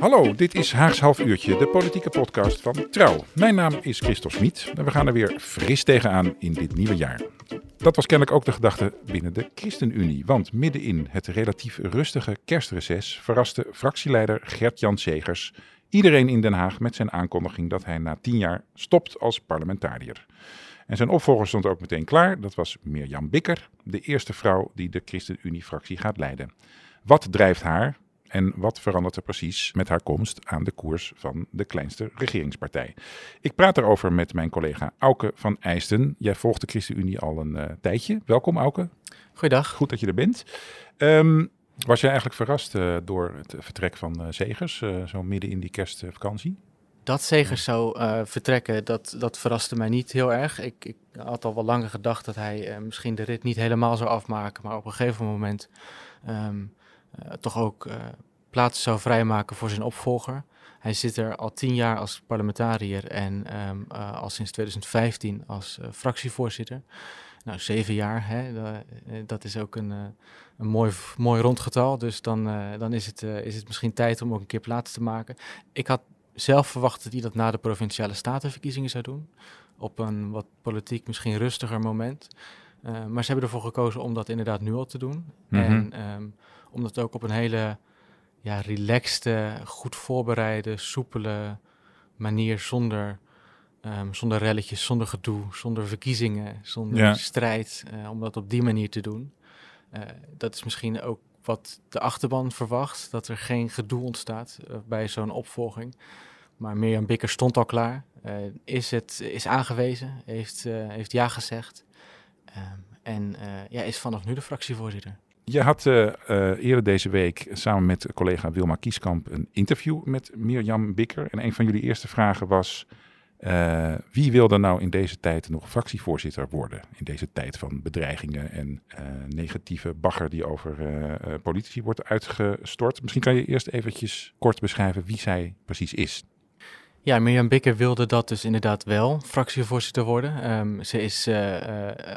Hallo, dit is Haags Half Uurtje, de politieke podcast van Trouw. Mijn naam is Christoph Schmidt en we gaan er weer fris tegenaan in dit nieuwe jaar. Dat was kennelijk ook de gedachte binnen de ChristenUnie. Want midden in het relatief rustige kerstreces verraste fractieleider Gert-Jan Segers iedereen in Den Haag met zijn aankondiging dat hij na 10 jaar stopt als parlementariër. En zijn opvolger stond ook meteen klaar. Dat was Mirjam Bikker, de eerste vrouw die de ChristenUnie-fractie gaat leiden. Wat drijft haar? En wat verandert er precies met haar komst aan de koers van de kleinste regeringspartij? Ik praat erover met mijn collega Auke van Eijsten. Jij volgt de ChristenUnie al een tijdje. Welkom, Auke. Goeiedag. Goed dat je er bent. Was jij eigenlijk verrast door het vertrek van Segers, zo midden in die kerstvakantie? Dat Segers zou vertrekken, dat verraste mij niet heel erg. Ik had al wel langer gedacht dat hij misschien de rit niet helemaal zou afmaken. Maar op een gegeven moment... Toch ook plaats zou vrijmaken voor zijn opvolger. Hij zit er al 10 jaar als parlementariër en al sinds 2015 als fractievoorzitter. Nou, 7 jaar, hè? Dat is ook een mooi rond getal. Dus dan is het misschien tijd om ook een keer plaats te maken. Ik had zelf verwacht dat hij dat na de provinciale statenverkiezingen zou doen. Op een wat politiek misschien rustiger moment. Maar ze hebben ervoor gekozen om dat inderdaad nu al te doen. Mm-hmm. En om dat ook op een hele relaxte, goed voorbereide, soepele manier zonder relletjes, zonder gedoe, zonder verkiezingen, zonder strijd. Om dat op die manier te doen. Dat is misschien ook wat de achterban verwacht, dat er geen gedoe ontstaat bij zo'n opvolging. Maar Mirjam Bikker stond al klaar, is aangewezen, heeft ja gezegd. En is vanaf nu de fractievoorzitter. Je had eerder deze week samen met collega Wilma Kieskamp een interview met Mirjam Bikker. En een van jullie eerste vragen was, wie wil dan nou in deze tijd nog fractievoorzitter worden? In deze tijd van bedreigingen en negatieve bagger die over politici wordt uitgestort. Misschien kan je eerst eventjes kort beschrijven wie zij precies is. Ja, Mirjam Bikker wilde dat dus inderdaad wel, fractievoorzitter worden. Ze is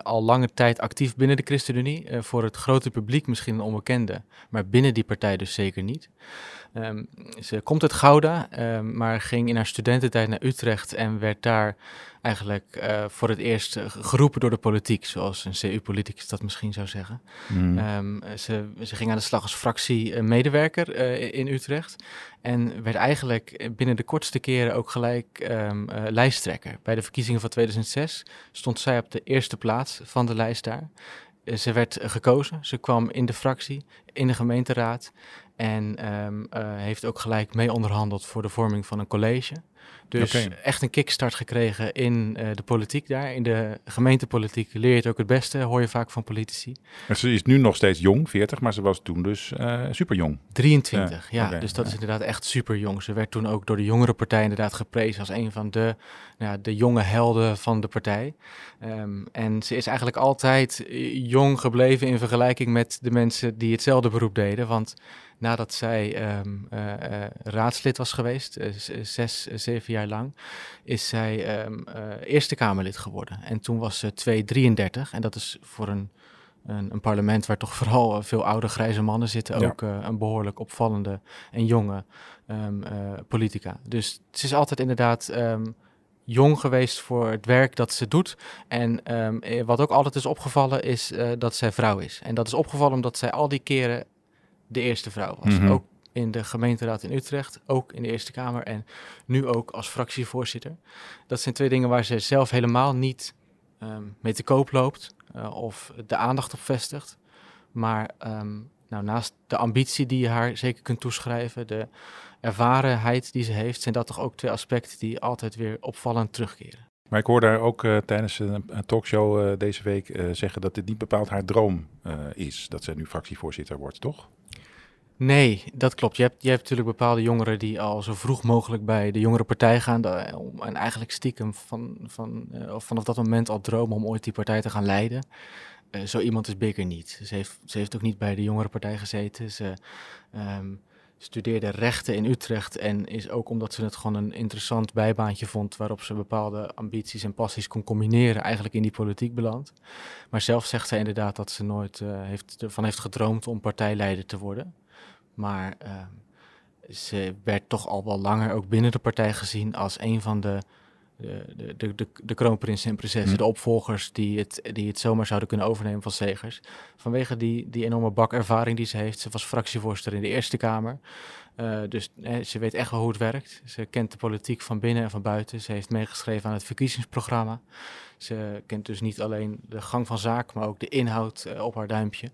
al lange tijd actief binnen de ChristenUnie. Voor het grote publiek misschien een onbekende, maar binnen die partij dus zeker niet. Ze komt uit Gouda, maar ging in haar studententijd naar Utrecht en werd daar eigenlijk voor het eerst geroepen door de politiek, zoals een CU-politicus dat misschien zou zeggen. Mm. Ze ging aan de slag als fractiemedewerker in Utrecht en werd eigenlijk binnen de kortste keren ook gelijk lijsttrekker. Bij de verkiezingen van 2006 stond zij op de eerste plaats van de lijst daar. Ze werd gekozen, ze kwam in de fractie, in de gemeenteraad en heeft ook gelijk mee onderhandeld voor de vorming van een college. Dus echt een kickstart gekregen in de politiek daar. In de gemeentepolitiek leer je het ook het beste, hoor je vaak van politici. En ze is nu nog steeds jong, 40, maar ze was toen dus superjong. 23, dus dat is inderdaad echt superjong. Ze werd toen ook door de jongere partij inderdaad geprezen als een van de jonge helden van de partij. En ze is eigenlijk altijd jong gebleven in vergelijking met de mensen die hetzelfde beroep deden, want... Nadat zij raadslid was geweest, 6, 7 jaar lang, is zij Eerste Kamerlid geworden. En toen was ze 233 en dat is voor een parlement waar toch vooral veel oude grijze mannen zitten, ook een behoorlijk opvallende en jonge politica. Dus ze is altijd inderdaad... jong geweest voor het werk dat ze doet. En wat ook altijd is opgevallen is dat zij vrouw is. En dat is opgevallen omdat zij al die keren de eerste vrouw was. Mm-hmm. Ook in de gemeenteraad in Utrecht, ook in de Eerste Kamer en nu ook als fractievoorzitter. Dat zijn 2 dingen waar ze zelf helemaal niet mee te koop loopt of de aandacht op vestigt. Maar naast de ambitie die je haar zeker kunt toeschrijven, de ervarenheid die ze heeft, zijn dat toch ook 2 aspecten die altijd weer opvallend terugkeren. Maar ik hoorde haar ook tijdens een talkshow deze week zeggen dat dit niet bepaald haar droom is, dat zij nu fractievoorzitter wordt, toch? Nee, dat klopt. Je hebt natuurlijk bepaalde jongeren die al zo vroeg mogelijk bij de jongere partij gaan. En eigenlijk stiekem vanaf dat moment al dromen om ooit die partij te gaan leiden. Zo iemand is Bikker niet. Ze heeft ook niet bij de jongere partij gezeten. Ze studeerde rechten in Utrecht en is ook omdat ze het gewoon een interessant bijbaantje vond waarop ze bepaalde ambities en passies kon combineren, eigenlijk in die politiek beland. Maar zelf zegt ze inderdaad dat ze nooit ervan heeft gedroomd om partijleider te worden. Maar ze werd toch al wel langer ook binnen de partij gezien als een van de kroonprinsen en prinsessen, de opvolgers die het zomaar zouden kunnen overnemen van Segers. Vanwege die enorme bak ervaring die ze heeft. Ze was fractievoorzitter in de Eerste Kamer. Dus ze weet echt wel hoe het werkt. Ze kent de politiek van binnen en van buiten. Ze heeft meegeschreven aan het verkiezingsprogramma. Ze kent dus niet alleen de gang van zaak, maar ook de inhoud op haar duimpje.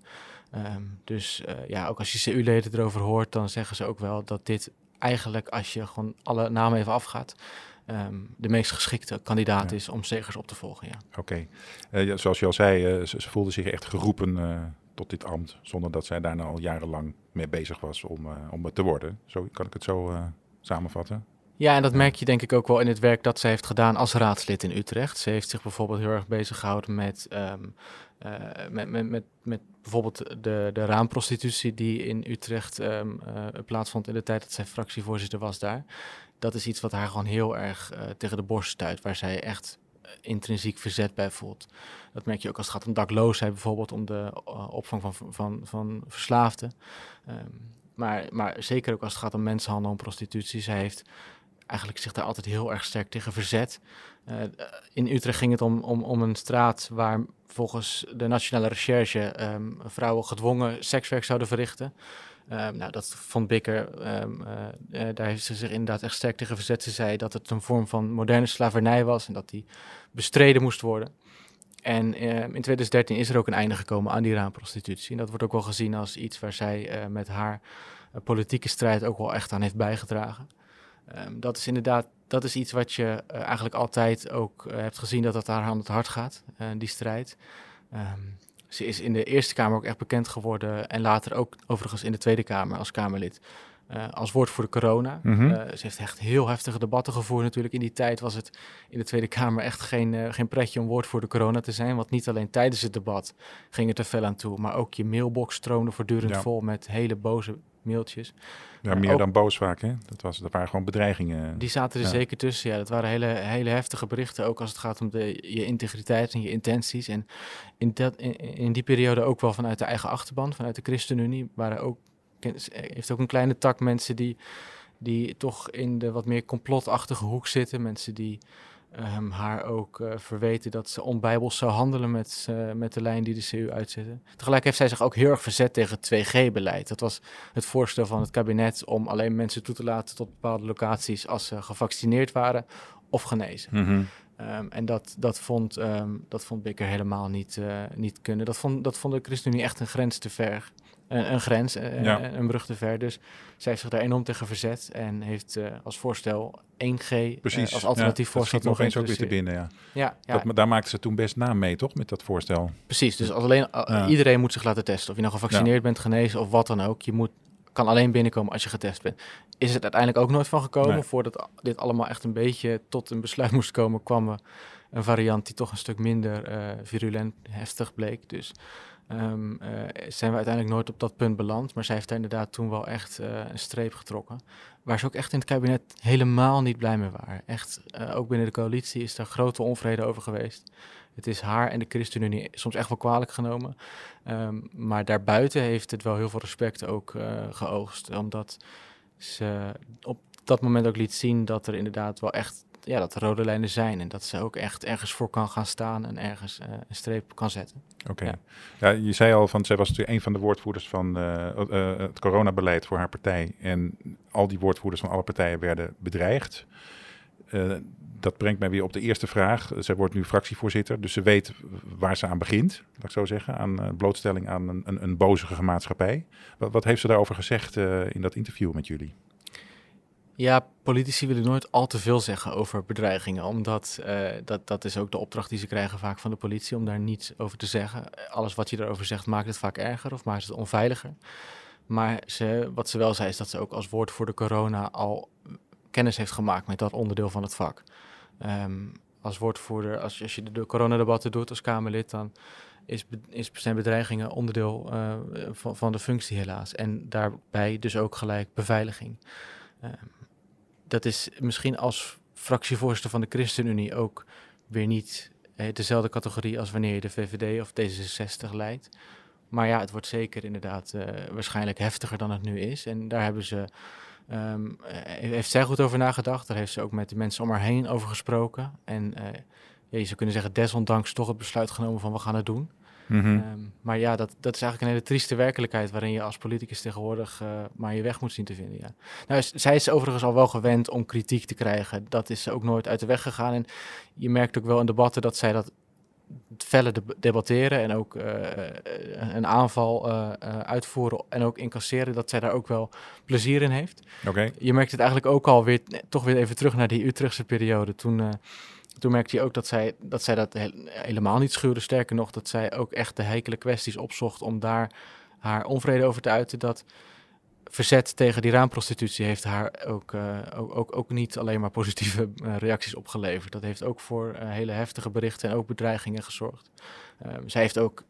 Dus ook als je CU-leden erover hoort, dan zeggen ze ook wel dat dit eigenlijk, als je gewoon alle namen even afgaat, de meest geschikte kandidaat is om Segers op te volgen. Ja. Oké. Zoals je al zei, ze voelde zich echt geroepen tot dit ambt, zonder dat zij daar nou al jarenlang mee bezig was om het te worden. Zo kan ik het zo samenvatten. Ja, en dat merk je denk ik ook wel in het werk dat zij heeft gedaan als raadslid in Utrecht. Ze heeft zich bijvoorbeeld heel erg bezig gehouden met bijvoorbeeld de raamprostitutie die in Utrecht plaatsvond in de tijd dat zij fractievoorzitter was daar. Dat is iets wat haar gewoon heel erg tegen de borst stuit, waar zij echt intrinsiek verzet bij voelt. Dat merk je ook als het gaat om dakloosheid bijvoorbeeld, om de opvang van verslaafden. Maar zeker ook als het gaat om mensenhandel en prostitutie. Zij heeft eigenlijk zich daar altijd heel erg sterk tegen verzet. In Utrecht ging het om een straat waar volgens de Nationale Recherche vrouwen gedwongen sekswerk zouden verrichten. Dat vond Bikker, daar heeft ze zich inderdaad echt sterk tegen verzet. Ze zei dat het een vorm van moderne slavernij was en dat die bestreden moest worden. En in 2013 is er ook een einde gekomen aan die raamprostitutie. En dat wordt ook wel gezien als iets waar zij met haar politieke strijd ook wel echt aan heeft bijgedragen. Dat is iets wat je eigenlijk altijd ook hebt gezien, dat haar aan het hart gaat, die strijd. Ze is in de Eerste Kamer ook echt bekend geworden en later ook overigens in de Tweede Kamer als Kamerlid. Als woordvoerder corona. Ze heeft echt heel heftige debatten gevoerd natuurlijk. In die tijd was het in de Tweede Kamer echt geen pretje om woordvoerder corona te zijn. Want niet alleen tijdens het debat ging het er fel aan toe. Maar ook je mailbox stroomde voortdurend vol met hele boze mailtjes. Ja, meer dan boos vaak, hè? Dat waren gewoon bedreigingen. Die zaten er zeker tussen, ja. Dat waren hele heftige berichten, ook als het gaat om je integriteit en je intenties. En in die periode ook wel vanuit de eigen achterban, vanuit de ChristenUnie, heeft ook een kleine tak mensen die toch in de wat meer complotachtige hoek zitten. Mensen die haar ook verweten dat ze onbijbels zou handelen met de lijn die de CU uitzetten. Tegelijk heeft zij zich ook heel erg verzet tegen het 2G-beleid. Dat was het voorstel van het kabinet om alleen mensen toe te laten tot bepaalde locaties als ze gevaccineerd waren of genezen. En dat vond Bikker helemaal niet kunnen. Dat vond de ChristenUnie echt een grens te ver. Een brug te ver. Dus zij heeft zich daar enorm tegen verzet en heeft als voorstel 1G als alternatief voorstel. Dat nog eens ook weer te binnen, daar maakten ze toen best naam mee, toch? Met dat voorstel. Precies, dus als iedereen moet zich laten testen. Of je nou gevaccineerd bent, genezen of wat dan ook. Je kan alleen binnenkomen als je getest bent. Is het uiteindelijk ook nooit van gekomen. Nee. Voordat dit allemaal echt een beetje tot een besluit moest komen, kwam er een variant die toch een stuk minder virulent heftig bleek. Dus zijn we uiteindelijk nooit op dat punt beland. Maar zij heeft daar inderdaad toen wel echt een streep getrokken. Waar ze ook echt in het kabinet helemaal niet blij mee waren. Echt, ook binnen de coalitie is daar grote onvrede over geweest. Het is haar en de ChristenUnie soms echt wel kwalijk genomen. Maar daarbuiten heeft het wel heel veel respect ook geoogst. Omdat ze op dat moment ook liet zien dat er inderdaad wel echt, dat er rode lijnen zijn en dat ze ook echt ergens voor kan gaan staan en ergens een streep kan zetten. Oké. Ja, je zei al, zij was natuurlijk een van de woordvoerders van het coronabeleid voor haar partij. En al die woordvoerders van alle partijen werden bedreigd. Dat brengt mij weer op de eerste vraag. Zij wordt nu fractievoorzitter, dus ze weet waar ze aan begint, laat ik zo zeggen, aan blootstelling aan een bozige maatschappij. Wat heeft ze daarover gezegd in dat interview met jullie? Ja, politici willen nooit al te veel zeggen over bedreigingen, omdat dat is ook de opdracht die ze krijgen vaak van de politie, om daar niets over te zeggen. Alles wat je daarover zegt maakt het vaak erger of maakt het onveiliger. Maar wat ze wel zei is dat ze ook als woordvoerder corona al kennis heeft gemaakt met dat onderdeel van het vak. Als woordvoerder, als je de coronadebatten doet als Kamerlid, dan zijn bedreigingen onderdeel van de functie helaas. En daarbij dus ook gelijk beveiliging. Dat is misschien als fractievoorzitter van de ChristenUnie ook weer niet dezelfde categorie als wanneer je de VVD of D66 leidt. Maar ja, het wordt zeker inderdaad waarschijnlijk heftiger dan het nu is. En daar hebben ze, heeft zij goed over nagedacht. Daar heeft ze ook met de mensen om haar heen over gesproken. En je zou kunnen zeggen, desondanks toch het besluit genomen van we gaan het doen. Mm-hmm. Maar ja, dat is eigenlijk een hele trieste werkelijkheid waarin je als politicus tegenwoordig maar je weg moet zien te vinden. Ja. Nou, zij is overigens al wel gewend om kritiek te krijgen. Dat is ze ook nooit uit de weg gegaan. En je merkt ook wel in debatten dat zij dat felle debatteren en ook een aanval uitvoeren en ook incasseren, dat zij daar ook wel plezier in heeft. Okay. Je merkt het eigenlijk ook alweer, toch weer even terug naar die Utrechtse periode. Toen merkte je ook dat zij dat helemaal niet schuwde. Sterker nog, dat zij ook echt de heikele kwesties opzocht om daar haar onvrede over te uiten. Dat verzet tegen die raamprostitutie heeft haar ook niet alleen maar positieve reacties opgeleverd. Dat heeft ook voor hele heftige berichten en ook bedreigingen gezorgd. Zij heeft ook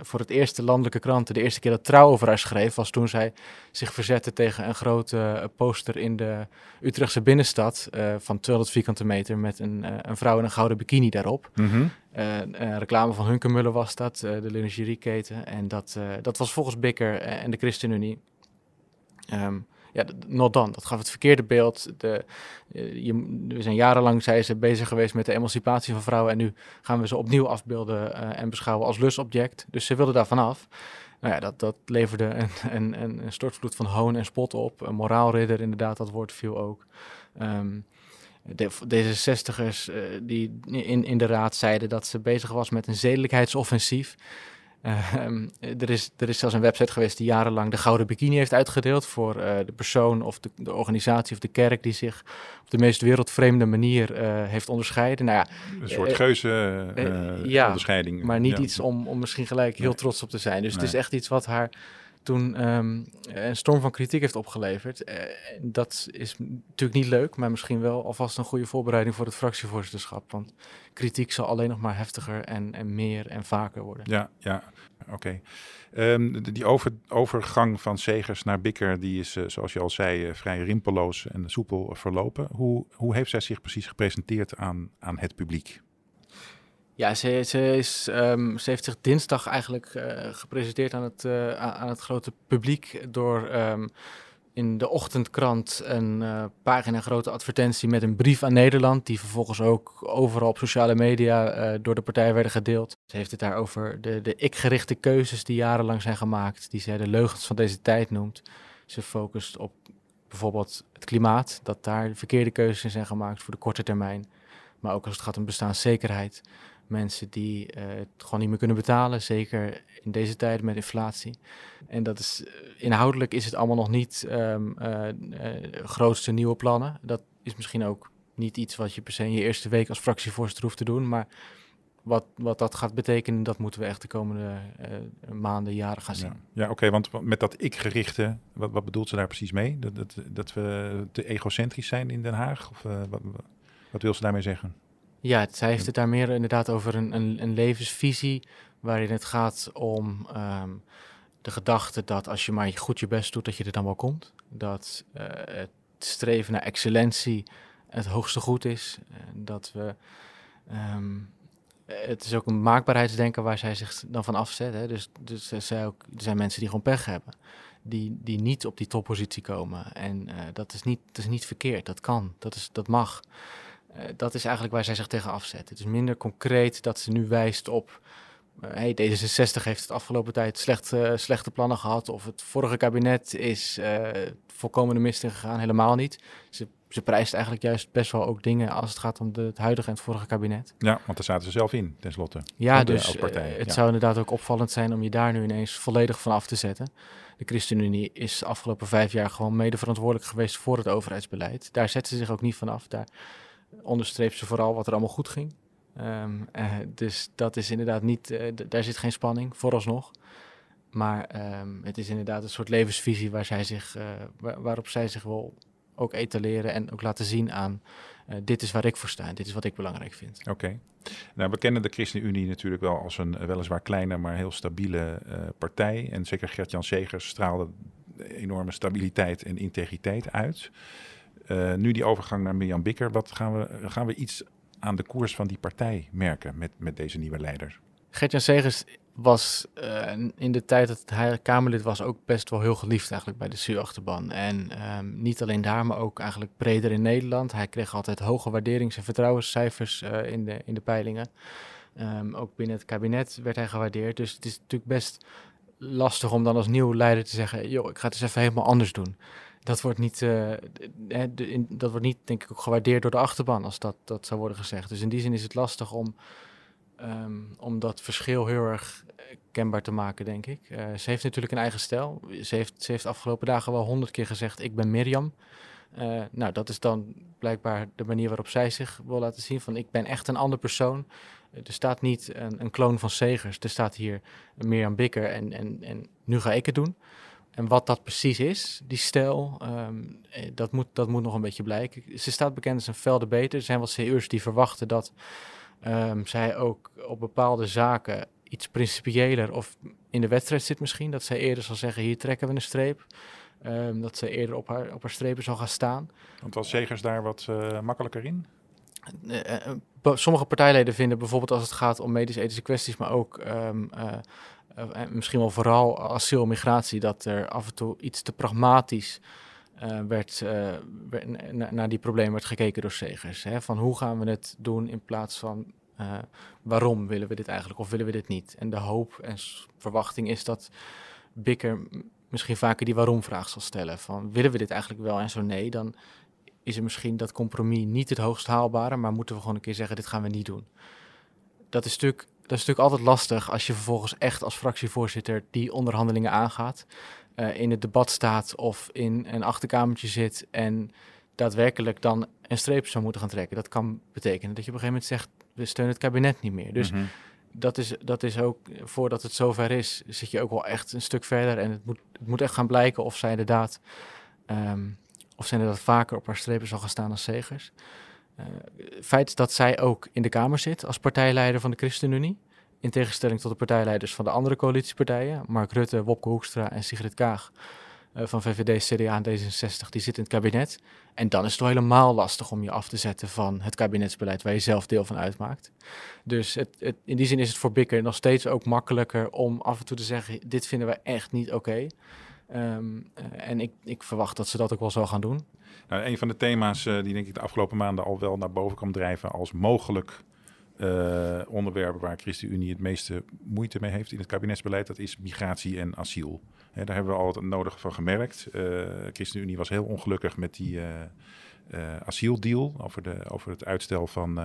voor het eerst de landelijke kranten, de eerste keer dat Trouw over haar schreef, was toen zij zich verzette tegen een grote poster in de Utrechtse binnenstad van 200 vierkante meter met een vrouw in een gouden bikini daarop. Mm-hmm. Een reclame van Hunkemöller was dat, de lingerieketen. En dat was volgens Bikker en de ChristenUnie. Not done. Dat gaf het verkeerde beeld. We zijn jarenlang, zei ze, bezig geweest met de emancipatie van vrouwen en nu gaan we ze opnieuw afbeelden en beschouwen als lustobject. Dus ze wilden daar vanaf. Nou ja, dat leverde een stortvloed van hoon en spot op. Een moraalridder, inderdaad, dat woord viel ook. De D66'ers die in de raad zeiden dat ze bezig was met een zedelijkheidsoffensief. Er is zelfs een website geweest die jarenlang de gouden bikini heeft uitgedeeld voor de persoon of de organisatie of de kerk die zich op de meest wereldvreemde manier heeft onderscheiden. Nou ja, een soort geuze onderscheiding. Maar niet iets om misschien gelijk heel trots op te zijn. Dus het is echt iets wat haar toen een storm van kritiek heeft opgeleverd. Dat is natuurlijk niet leuk, maar misschien wel alvast een goede voorbereiding voor het fractievoorzitterschap. Want kritiek zal alleen nog maar heftiger en meer en vaker worden. Ja, oké. Okay. Die overgang van Segers naar Bikker, die is, zoals je al zei, vrij rimpeloos en soepel verlopen. Hoe heeft zij zich precies gepresenteerd aan het publiek? Ja, ze heeft zich dinsdag eigenlijk gepresenteerd aan het grote publiek door in de ochtendkrant een pagina grote advertentie met een brief aan Nederland, die vervolgens ook overal op sociale media door de partij werden gedeeld. Ze heeft het daar over de ik-gerichte keuzes die jarenlang zijn gemaakt, die zij de leugens van deze tijd noemt. Ze focust op bijvoorbeeld het klimaat, dat daar verkeerde keuzes in zijn gemaakt voor de korte termijn, maar ook als het gaat om bestaanszekerheid. Mensen die het gewoon niet meer kunnen betalen, zeker in deze tijd met inflatie. En dat is inhoudelijk is het allemaal nog niet grootste nieuwe plannen. Dat is misschien ook niet iets wat je per se in je eerste week als fractievoorzitter hoeft te doen. Maar wat dat gaat betekenen, dat moeten we echt de komende maanden, jaren gaan zien. Ja, oké, want met dat ik-gerichte, wat bedoelt ze daar precies mee? Dat we te egocentrisch zijn in Den Haag? Of wat wil ze daarmee zeggen? Ja, zij heeft het daar meer inderdaad over een levensvisie waarin het gaat om de gedachte dat als je maar goed je best doet, dat je er dan wel komt. Dat het streven naar excellentie het hoogste goed is. Dat we... Het is ook een maakbaarheidsdenken waar zij zich dan van afzet. Hè? Dus er zijn mensen die gewoon pech hebben. Die niet op die toppositie komen. En dat is niet verkeerd. Dat kan. Dat mag. Dat is eigenlijk waar zij zich tegen afzet. Het is minder concreet dat ze nu wijst op... D66 heeft de afgelopen tijd slechte plannen gehad... of het vorige kabinet is volkomen de mist in gegaan. Helemaal niet. Ze prijst eigenlijk juist best wel ook dingen... als het gaat om het huidige en het vorige kabinet. Ja, want daar zaten ze zelf in, tenslotte. Ja, dus het zou inderdaad ook opvallend zijn... om je daar nu ineens volledig van af te zetten. De ChristenUnie is de afgelopen 5 jaar... gewoon mede verantwoordelijk geweest voor het overheidsbeleid. Daar zet ze zich ook niet van af. Daar onderstreept ze vooral wat er allemaal goed ging. Dus dat is inderdaad niet... daar zit geen spanning, vooralsnog. Maar het is inderdaad een soort levensvisie waar zij zich, waarop zij zich wel ook etaleren en ook laten zien aan... dit is waar ik voor sta en dit is wat ik belangrijk vind. Oké. Okay. Nou, we kennen de ChristenUnie natuurlijk wel als een weliswaar kleine, maar heel stabiele partij. En zeker Gert-Jan Segers straalde enorme stabiliteit en integriteit uit. Nu die overgang naar Mirjam Bikker. Wat gaan we iets aan de koers van die partij merken met deze nieuwe leider? Gert-Jan Segers was in de tijd dat hij Kamerlid was ook best wel heel geliefd eigenlijk bij de ChristenUnie-achterban. En niet alleen daar, maar ook eigenlijk breder in Nederland. Hij kreeg altijd hoge waarderings- en vertrouwenscijfers in de peilingen. Ook binnen het kabinet werd hij gewaardeerd. Dus het is natuurlijk best lastig om dan als nieuwe leider te zeggen... joh, ik ga het eens even helemaal anders doen. Dat wordt niet, denk ik, ook gewaardeerd door de achterban als dat zou worden gezegd. Dus in die zin is het lastig om dat verschil heel erg kenbaar te maken, denk ik. Ze heeft natuurlijk een eigen stijl. Ze heeft de afgelopen dagen wel 100 keer gezegd, ik ben Mirjam. Nou, dat is dan blijkbaar de manier waarop zij zich wil laten zien. Van, ik ben echt een ander persoon. Er staat niet een kloon van Segers. Er staat hier Mirjam Bikker en nu ga ik het doen. En wat dat precies is, die stijl, dat moet nog een beetje blijken. Ze staat bekend als een fel debater. Er zijn wat CEU'ers die verwachten dat... zij ook op bepaalde zaken iets principiëler of in de wedstrijd zit misschien. Dat zij eerder zal zeggen, hier trekken we een streep. Dat zij eerder op haar strepen zal gaan staan. Want was Segers daar wat makkelijker in? Sommige partijleden vinden bijvoorbeeld als het gaat om medisch-ethische kwesties, maar ook misschien wel vooral asiel en migratie, dat er af en toe iets te pragmatisch... naar die problemen werd gekeken door Segers. Hè? Van hoe gaan we het doen in plaats van waarom willen we dit eigenlijk of willen we dit niet? En de hoop en verwachting is dat Bikker misschien vaker die waarom-vraag zal stellen. Van willen we dit eigenlijk wel en zo nee, dan is er misschien dat compromis niet het hoogst haalbare, maar moeten we gewoon een keer zeggen dit gaan we niet doen. Dat is natuurlijk altijd lastig als je vervolgens echt als fractievoorzitter die onderhandelingen aangaat. In het debat staat of in een achterkamertje zit en daadwerkelijk dan een streep zou moeten gaan trekken. Dat kan betekenen dat je op een gegeven moment zegt, we steunen het kabinet niet meer. Dus dat is ook, voordat het zover is, zit je ook wel echt een stuk verder. En het moet echt gaan blijken of zij inderdaad vaker op haar strepen zal gaan staan dan Segers. Feit is dat zij ook in de Kamer zit als partijleider van de ChristenUnie. In tegenstelling tot de partijleiders van de andere coalitiepartijen, Mark Rutte, Wopke Hoekstra en Sigrid Kaag van VVD, CDA en D66, die zitten in het kabinet. En dan is het wel helemaal lastig om je af te zetten van het kabinetsbeleid waar je zelf deel van uitmaakt. Dus in die zin is het voor Bikker nog steeds ook makkelijker om af en toe te zeggen, dit vinden wij echt niet oké. En ik verwacht dat ze dat ook wel zo gaan doen. Nou, een van de thema's die denk ik de afgelopen maanden al wel naar boven kwam drijven als mogelijk... onderwerpen waar ChristenUnie het meeste moeite mee heeft in het kabinetsbeleid, dat is migratie en asiel. Hè, daar hebben we al het nodige van gemerkt. ChristenUnie was heel ongelukkig met die asieldeal over het uitstel van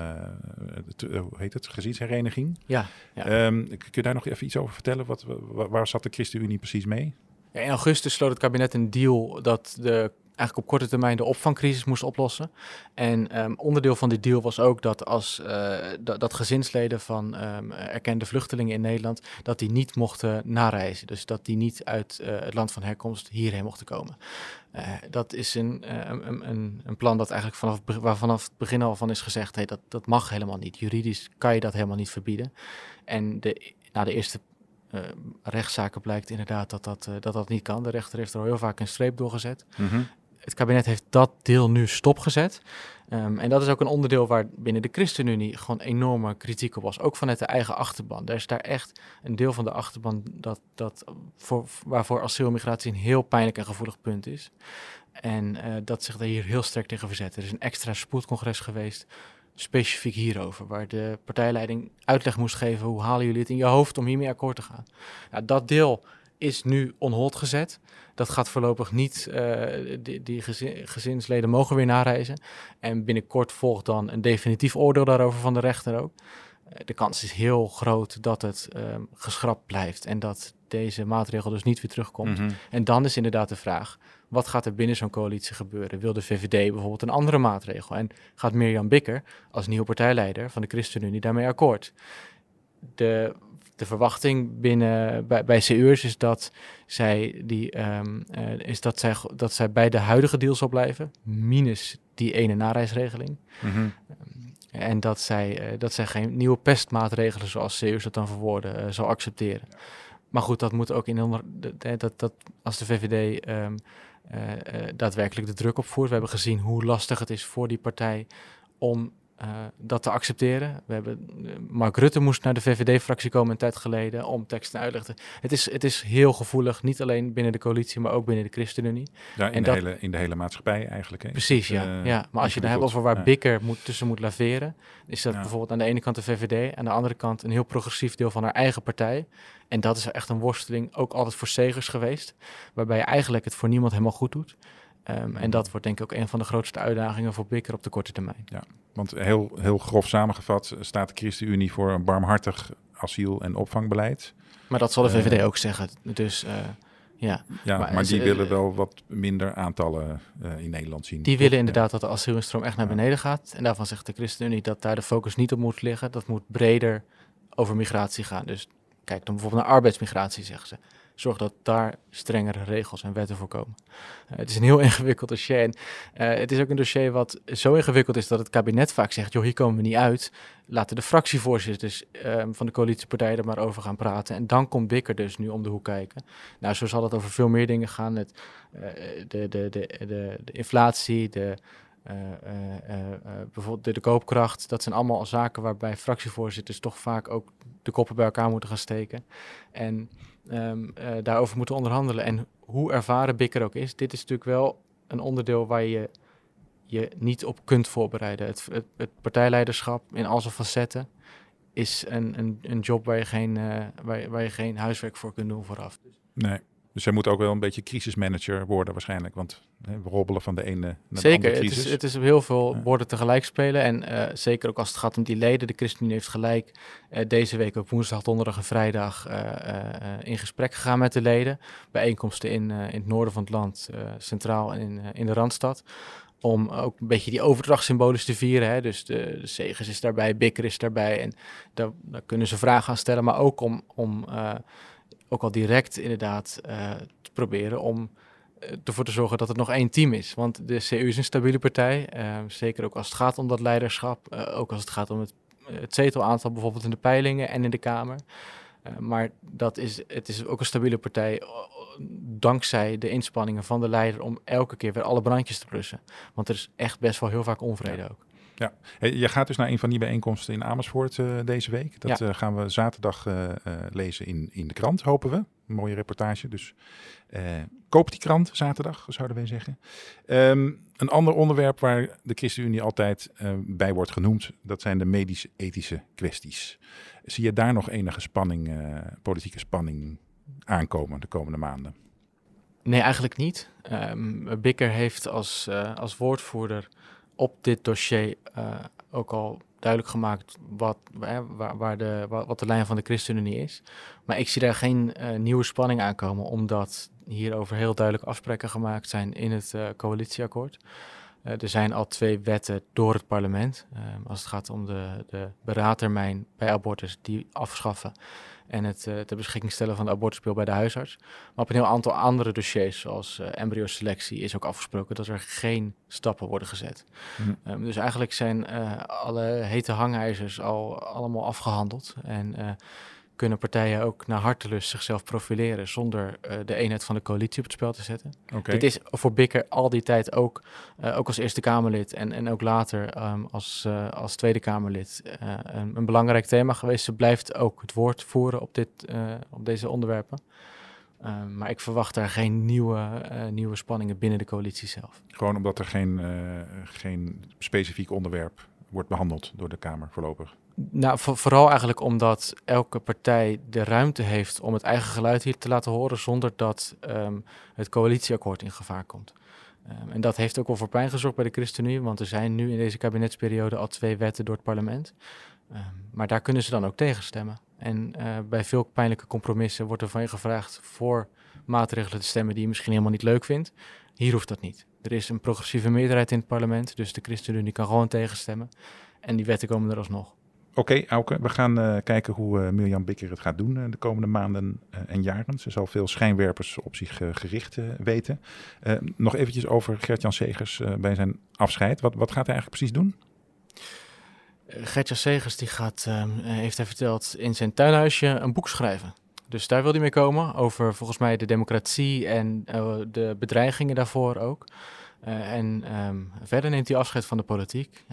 gezinshereniging. Ja. Kun je daar nog even iets over vertellen? Waar zat de ChristenUnie precies mee? Ja, in augustus sloot het kabinet een deal dat eigenlijk op korte termijn de opvangcrisis moest oplossen. En onderdeel van die deal was ook dat als dat gezinsleden van erkende vluchtelingen in Nederland, dat die niet mochten nareizen. Dus dat die niet uit het land van herkomst hierheen mochten komen. Dat is een plan dat eigenlijk vanaf het begin al van is gezegd, hey, dat mag helemaal niet. Juridisch kan je dat helemaal niet verbieden. En de eerste rechtszaken blijkt inderdaad dat niet kan. De rechter heeft er al heel vaak een streep doorgezet. Mm-hmm. Het kabinet heeft dat deel nu stopgezet. En dat is ook een onderdeel waar binnen de ChristenUnie gewoon enorme kritiek op was. Ook vanuit de eigen achterban. Er is daar echt een deel van de achterban waarvoor asiel en migratie een heel pijnlijk en gevoelig punt is. En dat zich daar hier heel sterk tegen verzet. Er is een extra spoedcongres geweest. Specifiek hierover, waar de partijleiding uitleg moest geven, hoe halen jullie het in je hoofd om hiermee akkoord te gaan? Nou, dat deel is nu on hold gezet. Dat gaat voorlopig niet, die gezinsleden mogen weer nareizen. En binnenkort volgt dan een definitief oordeel daarover van de rechter ook. De kans is heel groot dat het geschrapt blijft en dat deze maatregel dus niet weer terugkomt. Mm-hmm. En dan is inderdaad de vraag, wat gaat er binnen zo'n coalitie gebeuren? Wil de VVD bijvoorbeeld een andere maatregel? En gaat Mirjam Bikker als nieuwe partijleider van de ChristenUnie daarmee akkoord? De de verwachting bij CEU'ers is dat zij zij bij de huidige deal zal blijven, minus die ene nareisregeling. Mm-hmm. En dat zij geen nieuwe pestmaatregelen, zoals CEU'ers dat dan verwoorden, zal accepteren. Maar goed, dat moet ook als de VVD daadwerkelijk de druk opvoert. We hebben gezien hoe lastig het is voor die partij om dat te accepteren. Mark Rutte moest naar de VVD-fractie komen een tijd geleden om teksten uit te leggen. Het is heel gevoelig, niet alleen binnen de coalitie, maar ook binnen de ChristenUnie. Ja, in de hele maatschappij eigenlijk. Hè? Precies, maar als je het hebt over waar Bikker tussen moet laveren, is dat bijvoorbeeld aan de ene kant de VVD, aan de andere kant een heel progressief deel van haar eigen partij. En dat is echt een worsteling, ook altijd voor Segers geweest, waarbij je eigenlijk het voor niemand helemaal goed doet. En dat wordt denk ik ook een van de grootste uitdagingen voor Bikker op de korte termijn. Ja, want heel grof samengevat staat de ChristenUnie voor een barmhartig asiel- en opvangbeleid. Maar dat zal de VVD ook zeggen. Dus, ja, maar die willen wel wat minder aantallen in Nederland zien. Die willen inderdaad dat de asielinstroom echt naar beneden gaat. En daarvan zegt de ChristenUnie dat daar de focus niet op moet liggen. Dat moet breder over migratie gaan. Dus kijk dan bijvoorbeeld naar arbeidsmigratie, zeggen ze. Zorg dat daar strengere regels en wetten voor komen. Het is een heel ingewikkeld dossier. En, het is ook een dossier wat zo ingewikkeld is dat het kabinet vaak zegt, joh, hier komen we niet uit. Laten de fractievoorzitters van de coalitiepartijen er maar over gaan praten. En dan komt Bikker dus nu om de hoek kijken. Nou, zo zal het over veel meer dingen gaan. De inflatie, bijvoorbeeld de koopkracht, dat zijn allemaal zaken waarbij fractievoorzitters toch vaak ook de koppen bij elkaar moeten gaan steken. En daarover moeten onderhandelen. En hoe ervaren Bikker ook is, dit is natuurlijk wel een onderdeel waar je niet op kunt voorbereiden. Het partijleiderschap in al zijn facetten is een job waar je geen huiswerk voor kunt doen vooraf. Nee. Dus hij moet ook wel een beetje crisismanager worden waarschijnlijk. Want we robbelen van de ene naar de andere crisis. Zeker, het is op heel veel borden tegelijk spelen. En zeker ook als het gaat om die leden. De ChristenUnie heeft gelijk deze week op woensdag, donderdag en vrijdag in gesprek gegaan met de leden. Bijeenkomsten in het noorden van het land, centraal en in de Randstad. Om ook een beetje die overdracht symbolisch te vieren. Hè? Dus de Segers is daarbij, Bikker is daarbij. En daar kunnen ze vragen aan stellen. Maar ook om al direct inderdaad te proberen om ervoor te zorgen dat het nog één team is. Want de CU is een stabiele partij, zeker ook als het gaat om dat leiderschap, ook als het gaat om het zetelaantal bijvoorbeeld in de peilingen en in de Kamer. Maar het is ook een stabiele partij dankzij de inspanningen van de leider om elke keer weer alle brandjes te blussen. Want er is echt best wel heel vaak onvrede ook. Ja, je gaat dus naar een van die bijeenkomsten in Amersfoort deze week. Dat gaan we zaterdag lezen in de krant, hopen we. Een mooie reportage, dus koop die krant zaterdag, zouden wij zeggen. Een ander onderwerp waar de ChristenUnie altijd bij wordt genoemd, dat zijn de medisch-ethische kwesties. Zie je daar nog enige spanning, politieke spanning aankomen de komende maanden? Nee, eigenlijk niet. Bikker heeft als woordvoerder op dit dossier ook al duidelijk gemaakt wat de lijn van de ChristenUnie is. Maar ik zie daar geen nieuwe spanning aankomen, omdat hierover heel duidelijk afspraken gemaakt zijn in het coalitieakkoord. Er zijn al 2 wetten door het parlement. Als het gaat om de beraadtermijn bij abortus, die afschaffen. En het ter beschikking stellen van de abortuspil bij de huisarts. Maar op een heel aantal andere dossiers, zoals embryoselectie, is ook afgesproken dat er geen stappen worden gezet. Mm. Dus eigenlijk zijn alle hete hangijzers allemaal afgehandeld. En kunnen partijen ook naar hartelust zichzelf profileren zonder de eenheid van de coalitie op het spel te zetten. Okay. Dit is voor Bikker al die tijd ook als Eerste Kamerlid en ook later als Tweede Kamerlid een belangrijk thema geweest. Ze blijft ook het woord voeren op deze onderwerpen. Maar ik verwacht daar geen nieuwe spanningen binnen de coalitie zelf. Gewoon omdat er geen specifiek onderwerp wordt behandeld door de Kamer voorlopig? Nou, vooral eigenlijk omdat elke partij de ruimte heeft om het eigen geluid hier te laten horen zonder dat het coalitieakkoord in gevaar komt. En dat heeft ook wel voor pijn gezorgd bij de ChristenUnie, want er zijn nu in deze kabinetsperiode al 2 wetten door het parlement. Maar daar kunnen ze dan ook tegen stemmen. En bij veel pijnlijke compromissen wordt er van je gevraagd voor maatregelen te stemmen die je misschien helemaal niet leuk vindt. Hier hoeft dat niet. Er is een progressieve meerderheid in het parlement, dus de ChristenUnie kan gewoon tegenstemmen. En die wetten komen er alsnog. Oké, Auke, we gaan kijken hoe Mirjam Bikker het gaat doen de komende maanden en jaren. Ze zal veel schijnwerpers op zich gericht weten. Nog eventjes over Gert-Jan Segers bij zijn afscheid. Wat gaat hij eigenlijk precies doen? Gert-Jan Segers heeft hij verteld in zijn tuinhuisje een boek schrijven. Dus daar wil hij mee komen over volgens mij de democratie en de bedreigingen daarvoor ook. Verder neemt hij afscheid van de politiek.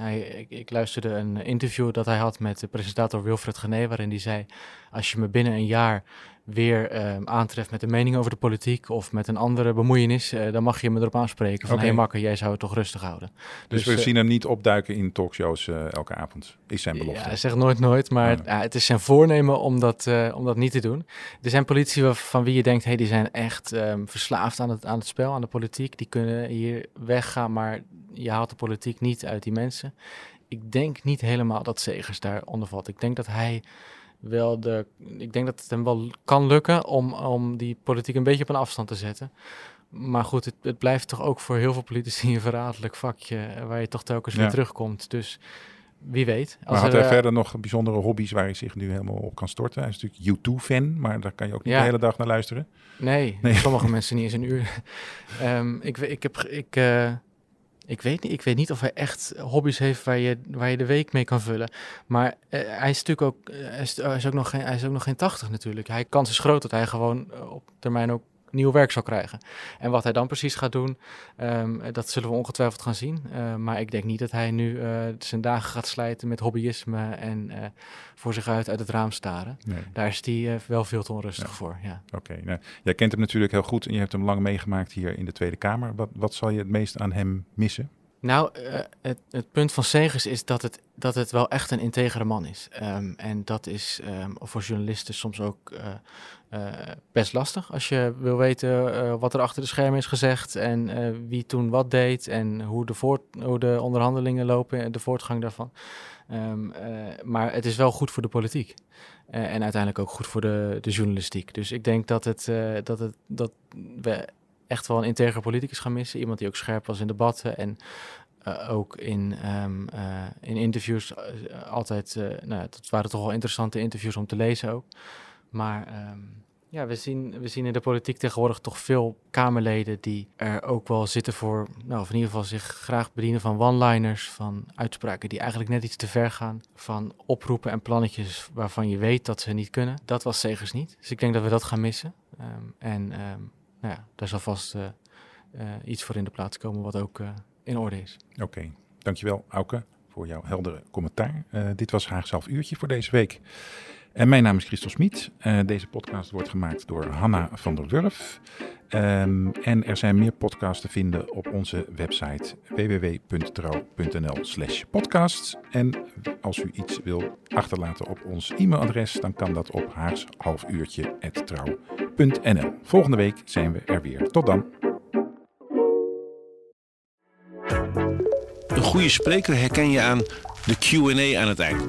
Ik luisterde een interview dat hij had met de presentator Wilfred Genee, waarin hij zei, als je me binnen een jaar weer aantreft met een mening over de politiek of met een andere bemoeienis, dan mag je me erop aanspreken van, hey Makker, jij zou het toch rustig houden. Dus we zien hem niet opduiken in talkshows elke avond, is zijn belofte. Ja, hij zegt nooit nooit, maar het is zijn voornemen om dat niet te doen. Er zijn politici van wie je denkt, hey, die zijn echt verslaafd aan het spel, aan de politiek. Die kunnen hier weggaan, maar je haalt de politiek niet uit die mensen. Ik denk niet helemaal dat Segers daaronder valt. Ik denk dat het hem wel kan lukken om die politiek een beetje op een afstand te zetten. Maar goed, het blijft toch ook voor heel veel politici een verraderlijk vakje waar je toch telkens weer terugkomt. Dus wie weet. Maar had hij verder nog bijzondere hobby's waar hij zich nu helemaal op kan storten? Hij is natuurlijk U2-fan, maar daar kan je ook niet de hele dag naar luisteren. Nee. Sommige mensen niet eens een uur. Ik weet niet of hij echt hobby's heeft waar je de week mee kan vullen. Maar hij is ook nog geen 80 natuurlijk. Hij kans is groot dat hij gewoon op termijn ook nieuw werk zal krijgen. En wat hij dan precies gaat doen, dat zullen we ongetwijfeld gaan zien. Maar ik denk niet dat hij nu zijn dagen gaat slijten met hobbyisme en voor zich uit het raam staren. Nee. Daar is hij wel veel te onrustig voor. Ja. Oké. Nou, jij kent hem natuurlijk heel goed en je hebt hem lang meegemaakt hier in de Tweede Kamer. Wat zal je het meest aan hem missen? Nou, het punt van Segers is dat het wel echt een integere man is. En dat is voor journalisten soms ook best lastig. Als je wil weten wat er achter de schermen is gezegd en wie toen wat deed en hoe de onderhandelingen lopen en de voortgang daarvan. Maar het is wel goed voor de politiek. En uiteindelijk ook goed voor de journalistiek. Dus ik denk dat we echt wel een integer politicus gaan missen. Iemand die ook scherp was in debatten en ook in interviews. Dat waren toch wel interessante interviews om te lezen ook. Maar we zien in de politiek tegenwoordig toch veel Kamerleden die er ook wel zitten voor, of in ieder geval zich graag bedienen van one-liners, van uitspraken die eigenlijk net iets te ver gaan, van oproepen en plannetjes waarvan je weet dat ze niet kunnen. Dat was Segers niet. Dus ik denk dat we dat gaan missen. Daar zal vast iets voor in de plaats komen wat ook in orde is. Oké, dankjewel Auke voor jouw heldere commentaar. Dit was Haags Half Uurtje voor deze week. En mijn naam is Christoph Schmidt. Deze podcast wordt gemaakt door Hannah van der Wurff. En er zijn meer podcasts te vinden op onze website www.trouw.nl/podcast. En als u iets wil achterlaten op ons e-mailadres, dan kan dat op haagshalfuurtje@trouw.nl. Volgende week zijn we er weer. Tot dan. Een goede spreker herken je aan de Q&A aan het eind.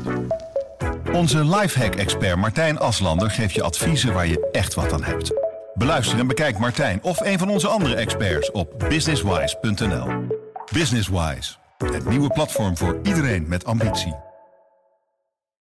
Onze lifehack-expert Martijn Aslander geeft je adviezen waar je echt wat aan hebt. Beluister en bekijk Martijn of een van onze andere experts op businesswise.nl. Businesswise, het nieuwe platform voor iedereen met ambitie.